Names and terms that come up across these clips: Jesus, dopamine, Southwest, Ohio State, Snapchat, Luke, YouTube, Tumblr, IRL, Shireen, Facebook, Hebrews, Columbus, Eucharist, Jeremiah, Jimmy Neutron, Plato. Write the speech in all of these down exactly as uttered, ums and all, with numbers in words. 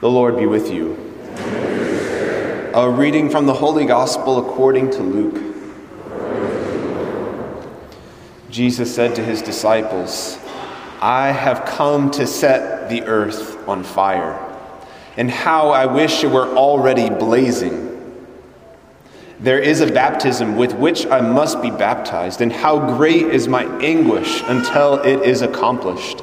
The Lord be with you. A reading from the Holy Gospel according to Luke. Jesus said to his disciples, I have come to set the earth on fire, and how I wish it were already blazing. There is a baptism with which I must be baptized, and how great is my anguish until it is accomplished.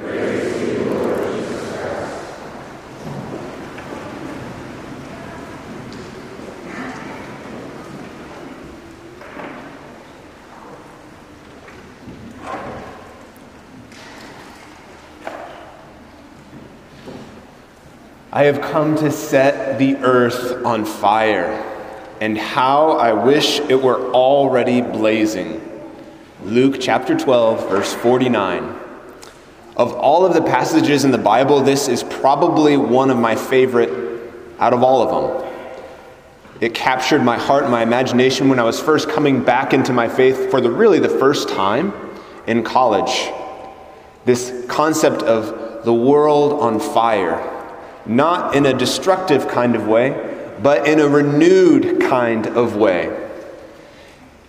Praise to you, Lord Jesus Christ. I have come to set the earth on fire, and how I wish it were already blazing. Luke chapter twelve, verse forty-nine. Of all of the passages in the Bible, this is probably one of my favorite out of all of them. It captured my heart and my imagination when I was first coming back into my faith for the really the first time in college. This concept of the world on fire. Not in a destructive kind of way, but in a renewed kind of way.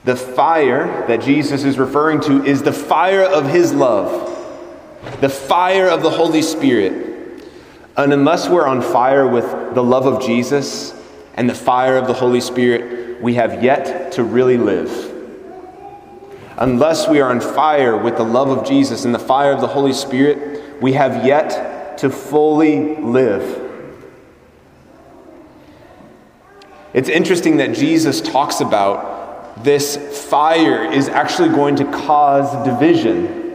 The fire that Jesus is referring to is the fire of his love, the fire of the Holy Spirit. And unless we're on fire with the love of Jesus and the fire of the Holy Spirit, we have yet to really live. Unless we are on fire with the love of Jesus and the fire of the Holy Spirit, we have yet to fully live. It's interesting that Jesus talks about this fire is actually going to cause division.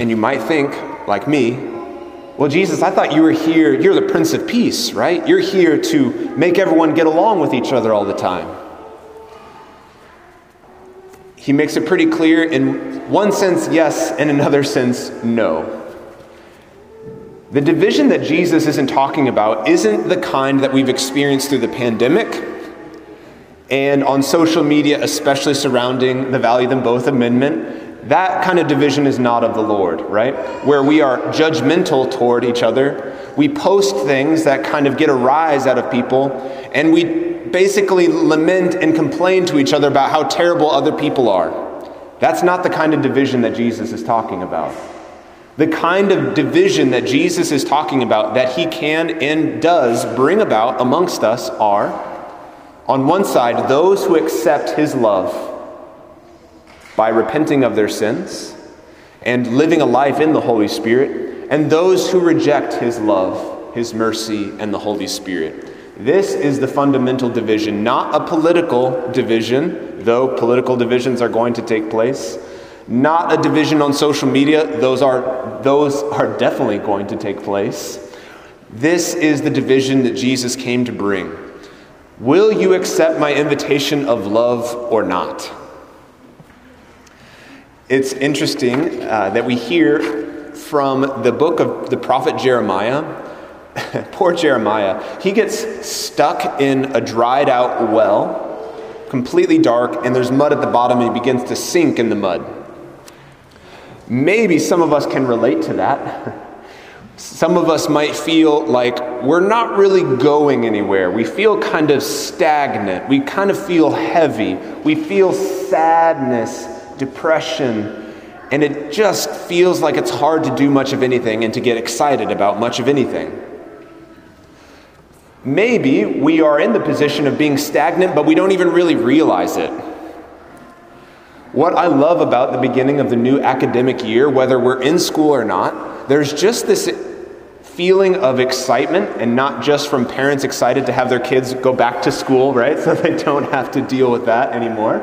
And you might think, like me, well, Jesus, I thought you were here, you're the Prince of Peace, right? You're here to make everyone get along with each other all the time. He makes it pretty clear in one sense, yes, in another sense, no. The division that Jesus isn't talking about isn't the kind that we've experienced through the pandemic and on social media, especially surrounding the value them both amendment. That kind of division is not of the Lord, right? Where we are judgmental toward each other. We post things that kind of get a rise out of people, and we basically lament and complain to each other about how terrible other people are. That's not the kind of division that Jesus is talking about. The kind of division that Jesus is talking about that he can and does bring about amongst us are, on one side, those who accept his love by repenting of their sins and living a life in the Holy Spirit, and those who reject his love, his mercy, and the Holy Spirit. This is the fundamental division, not a political division, though political divisions are going to take place. Not a division on social media. Those are, those are definitely going to take place. This is the division that Jesus came to bring. Will you accept my invitation of love or not? It's interesting uh, that we hear from the book of the prophet Jeremiah. Poor Jeremiah. He gets stuck in a dried out well, completely dark, and there's mud at the bottom, and he begins to sink in the mud. Maybe some of us can relate to that. Some of us might feel like we're not really going anywhere. We feel kind of stagnant. We kind of feel heavy. We feel sadness, depression, and it just feels like it's hard to do much of anything and to get excited about much of anything. Maybe we are in the position of being stagnant, but we don't even really realize it. What I love about the beginning of the new academic year, whether we're in school or not, there's just this feeling of excitement, and not just from parents excited to have their kids go back to school, right? So they don't have to deal with that anymore.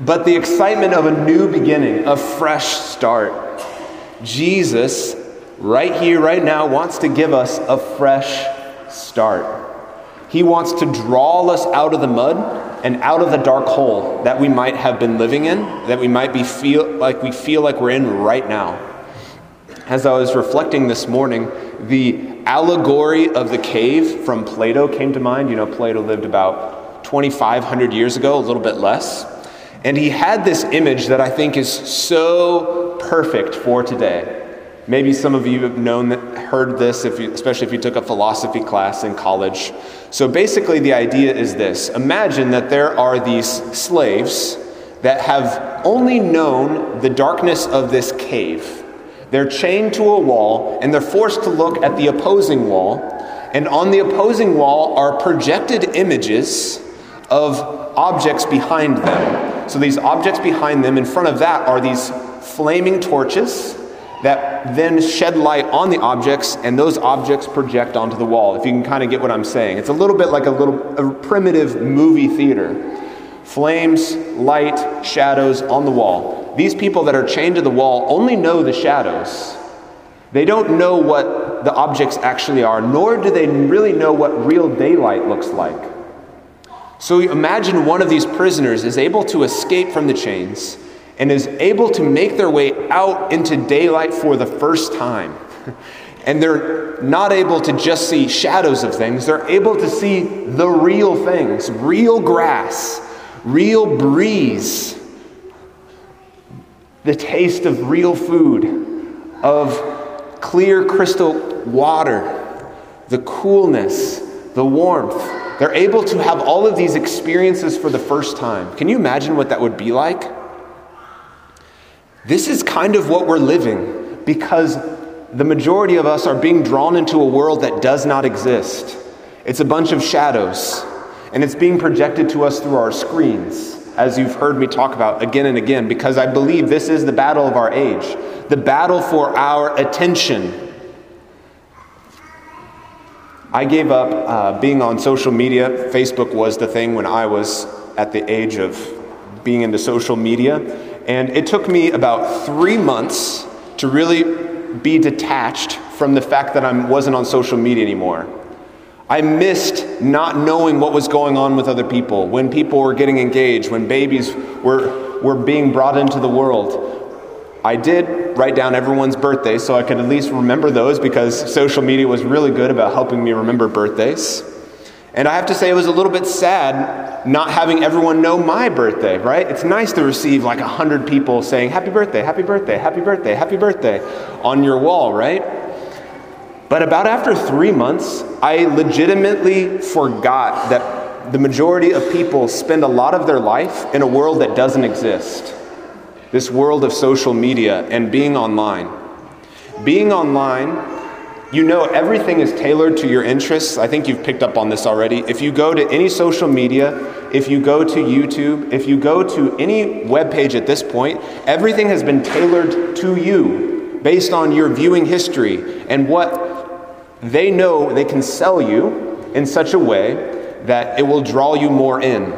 But the excitement of a new beginning, a fresh start. Jesus right here, right now, wants to give us a fresh start. He wants to draw us out of the mud and out of the dark hole that we might have been living in, that we might be feel like we feel like we're in right now. As I was reflecting this morning, the allegory of the cave from Plato came to mind. You know, Plato lived about twenty-five hundred years ago, a little bit less. And he had this image that I think is so perfect for today. Maybe some of you have known, heard this, if you, especially if you took a philosophy class in college. So basically the idea is this. Imagine that there are these slaves that have only known the darkness of this cave. They're chained to a wall, and they're forced to look at the opposing wall. And on the opposing wall are projected images of objects behind them. So these objects behind them, in front of that, are these flaming torches that then shed light on the objects, and those objects project onto the wall, if you can kind of get what I'm saying. It's a little bit like a little a primitive movie theater. Flames, light, shadows on the wall. These people that are chained to the wall only know the shadows. They don't know what the objects actually are, nor do they really know what real daylight looks like. So imagine one of these prisoners is able to escape from the chains and is able to make their way out into daylight for the first time. And they're not able to just see shadows of things. They're able to see the real things, real grass, real breeze, the taste of real food, of clear crystal water, the coolness, the warmth. They're able to have all of these experiences for the first time. Can you imagine what that would be like? This is kind of what we're living, because the majority of us are being drawn into a world that does not exist. It's a bunch of shadows, and it's being projected to us through our screens, as you've heard me talk about again and again, because I believe this is the battle of our age, the battle for our attention. I gave up uh, being on social media. Facebook was the thing when I was at the age of being into social media. And it took me about three months to really be detached from the fact that I wasn't on social media anymore. I missed not knowing what was going on with other people, when people were getting engaged, when babies were, were being brought into the world. I did write down everyone's birthday so I could at least remember those, because social media was really good about helping me remember birthdays. And I have to say it was a little bit sad not having everyone know my birthday, right? It's nice to receive like a hundred people saying, happy birthday, happy birthday, happy birthday, happy birthday on your wall, right? But about after three months, I legitimately forgot that the majority of people spend a lot of their life in a world that doesn't exist. This world of social media and being online. Being online, you know, everything is tailored to your interests. I think you've picked up on this already. If you go to any social media, if you go to YouTube, if you go to any web page at this point, everything has been tailored to you based on your viewing history and what they know they can sell you in such a way that it will draw you more in.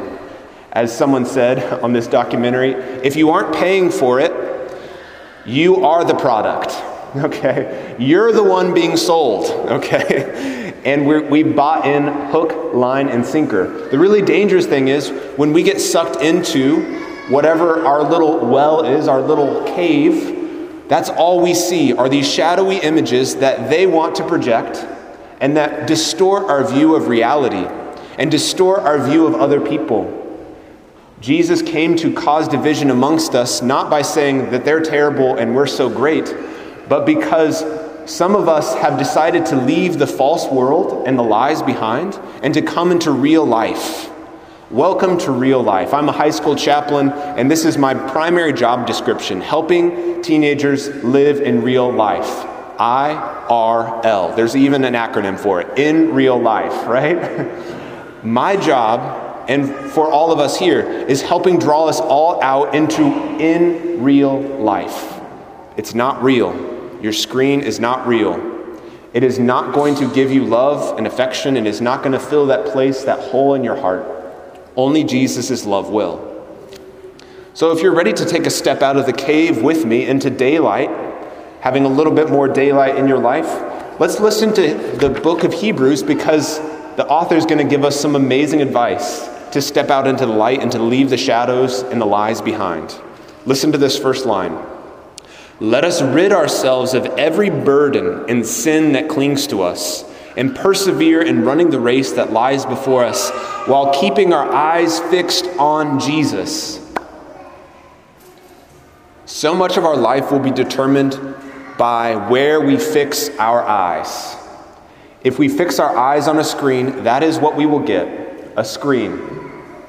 As someone said on this documentary, if you aren't paying for it, you are the product. Okay, you're the one being sold, okay? And we're, we bought in hook, line, and sinker. The really dangerous thing is when we get sucked into whatever our little well is, our little cave, that's all we see are these shadowy images that they want to project and that distort our view of reality and distort our view of other people. Jesus came to cause division amongst us, not by saying that they're terrible and we're so great, but because some of us have decided to leave the false world and the lies behind and to come into real life. Welcome to real life. I'm a high school chaplain, and this is my primary job description, helping teenagers live in real life. I R L. There's even an acronym for it, in real life, right? My job, and for all of us here, is helping draw us all out into in real life. It's not real. Your screen is not real. It is not going to give you love and affection, and is not going to fill that place, that hole in your heart. Only Jesus' love will. So if you're ready to take a step out of the cave with me into daylight, having a little bit more daylight in your life, let's listen to the book of Hebrews, because the author is going to give us some amazing advice to step out into the light and to leave the shadows and the lies behind. Listen to this first line. Let us rid ourselves of every burden and sin that clings to us, and persevere in running the race that lies before us, while keeping our eyes fixed on Jesus. So much of our life will be determined by where we fix our eyes. If we fix our eyes on a screen, that is what we will get. A screen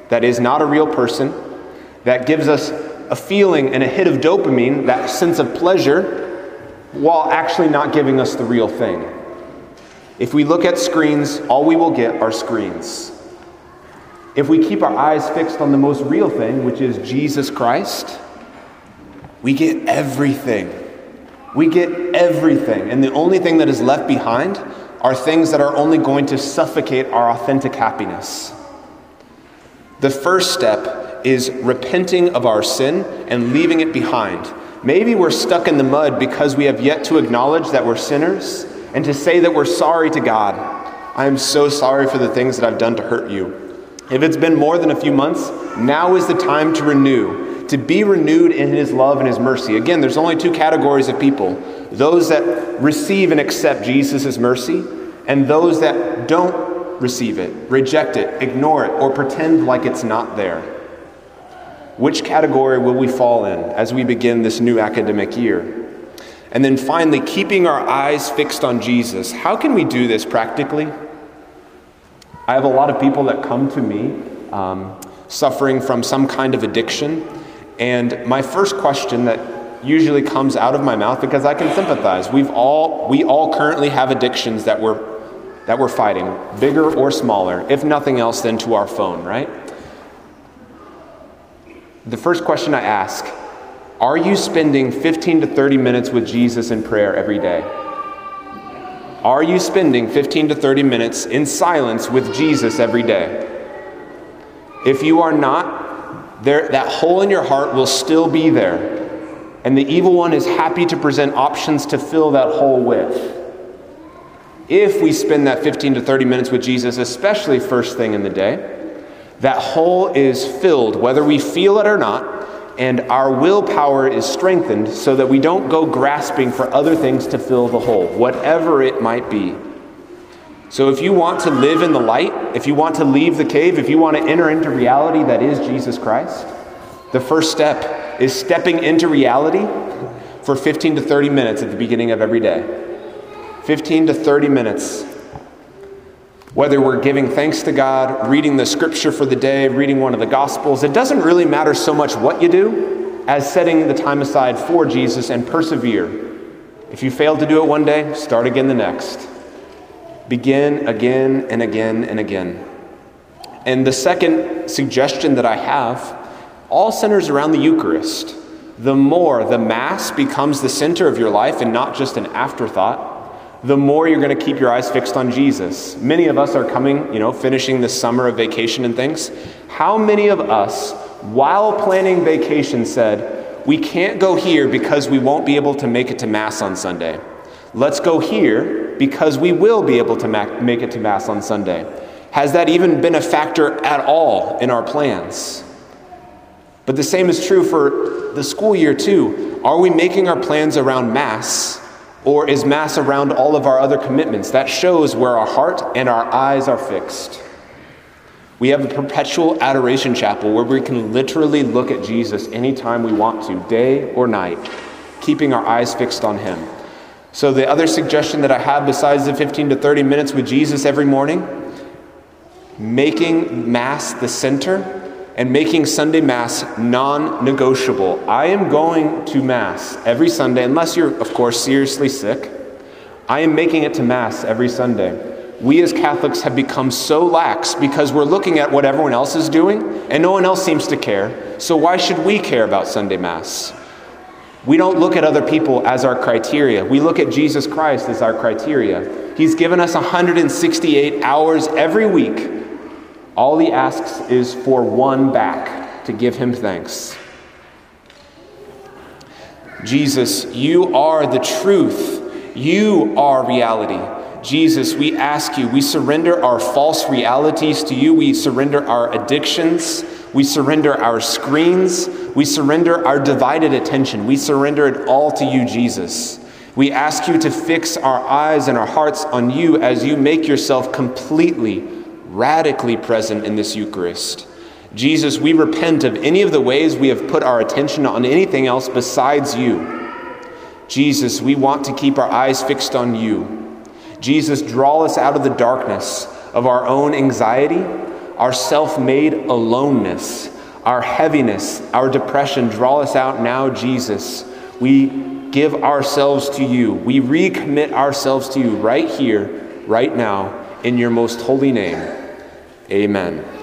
that is not a real person, that gives us a feeling and a hit of dopamine, that sense of pleasure, while actually not giving us the real thing. If we look at screens, all we will get are screens. If we keep our eyes fixed on the most real thing, which is Jesus Christ, we get everything. We get everything. And the only thing that is left behind are things that are only going to suffocate our authentic happiness. The first step is repenting of our sin and leaving it behind. Maybe we're stuck in the mud because we have yet to acknowledge that we're sinners and to say that we're sorry to God. I am so sorry for the things that I've done to hurt you. If it's been more than a few months, now is the time to renew, to be renewed in His love and His mercy. Again, there's only two categories of people: those that receive and accept Jesus' mercy, and those that don't receive it, reject it, ignore it, or pretend like it's not there. Which category will we fall in as we begin this new academic year? And then finally, keeping our eyes fixed on Jesus. How can we do this practically? I have a lot of people that come to me um, suffering from some kind of addiction, and my first question that usually comes out of my mouth, because I can sympathize. We've all we all currently have addictions that we're that we're fighting, bigger or smaller, if nothing else than to our phone, right? The first question I ask, are you spending fifteen to thirty minutes with Jesus in prayer every day? Are you spending fifteen to thirty minutes in silence with Jesus every day? If you are not, there that hole in your heart will still be there. And the evil one is happy to present options to fill that hole with. If we spend that fifteen to thirty minutes with Jesus, especially first thing in the day, that hole is filled, whether we feel it or not, and our willpower is strengthened so that we don't go grasping for other things to fill the hole, whatever it might be. So if you want to live in the light, if you want to leave the cave, if you want to enter into reality that is Jesus Christ, the first step is stepping into reality for fifteen to thirty minutes at the beginning of every day. fifteen to thirty minutes. Whether we're giving thanks to God, reading the scripture for the day, reading one of the gospels, it doesn't really matter so much what you do as setting the time aside for Jesus and persevere. If you fail to do it one day, start again the next. Begin again and again and again. And the second suggestion that I have all centers around the Eucharist. The more the Mass becomes the center of your life and not just an afterthought, the more you're going to keep your eyes fixed on Jesus. Many of us are coming, you know, finishing this summer of vacation and things. How many of us, while planning vacation, said, we can't go here because we won't be able to make it to Mass on Sunday. Let's go here because we will be able to make it to Mass on Sunday. Has that even been a factor at all in our plans? But the same is true for the school year too. Are we making our plans around Mass, or is Mass around all of our other commitments? That shows where our heart and our eyes are fixed. We have a perpetual adoration chapel where we can literally look at Jesus anytime we want to, day or night, keeping our eyes fixed on Him. So the other suggestion that I have besides the fifteen to thirty minutes with Jesus every morning, making Mass the center, and making Sunday Mass non-negotiable. I am going to Mass every Sunday, unless you're, of course, seriously sick. I am making it to Mass every Sunday. We as Catholics have become so lax because we're looking at what everyone else is doing, and no one else seems to care. So why should we care about Sunday Mass? We don't look at other people as our criteria. We look at Jesus Christ as our criteria. He's given us one hundred sixty-eight hours every week. All He asks is for one back, to give Him thanks. Jesus, you are the truth. You are reality. Jesus, we ask you, we surrender our false realities to you. We surrender our addictions. We surrender our screens. We surrender our divided attention. We surrender it all to you, Jesus. We ask you to fix our eyes and our hearts on you as you make yourself completely, radically present in this Eucharist. Jesus, we repent of any of the ways we have put our attention on anything else besides you. Jesus, we want to keep our eyes fixed on you. Jesus, draw us out of the darkness of our own anxiety, our self-made aloneness, our heaviness, our depression. Draw us out now, Jesus. We give ourselves to you. We recommit ourselves to you right here, right now, in your most holy name. Amen.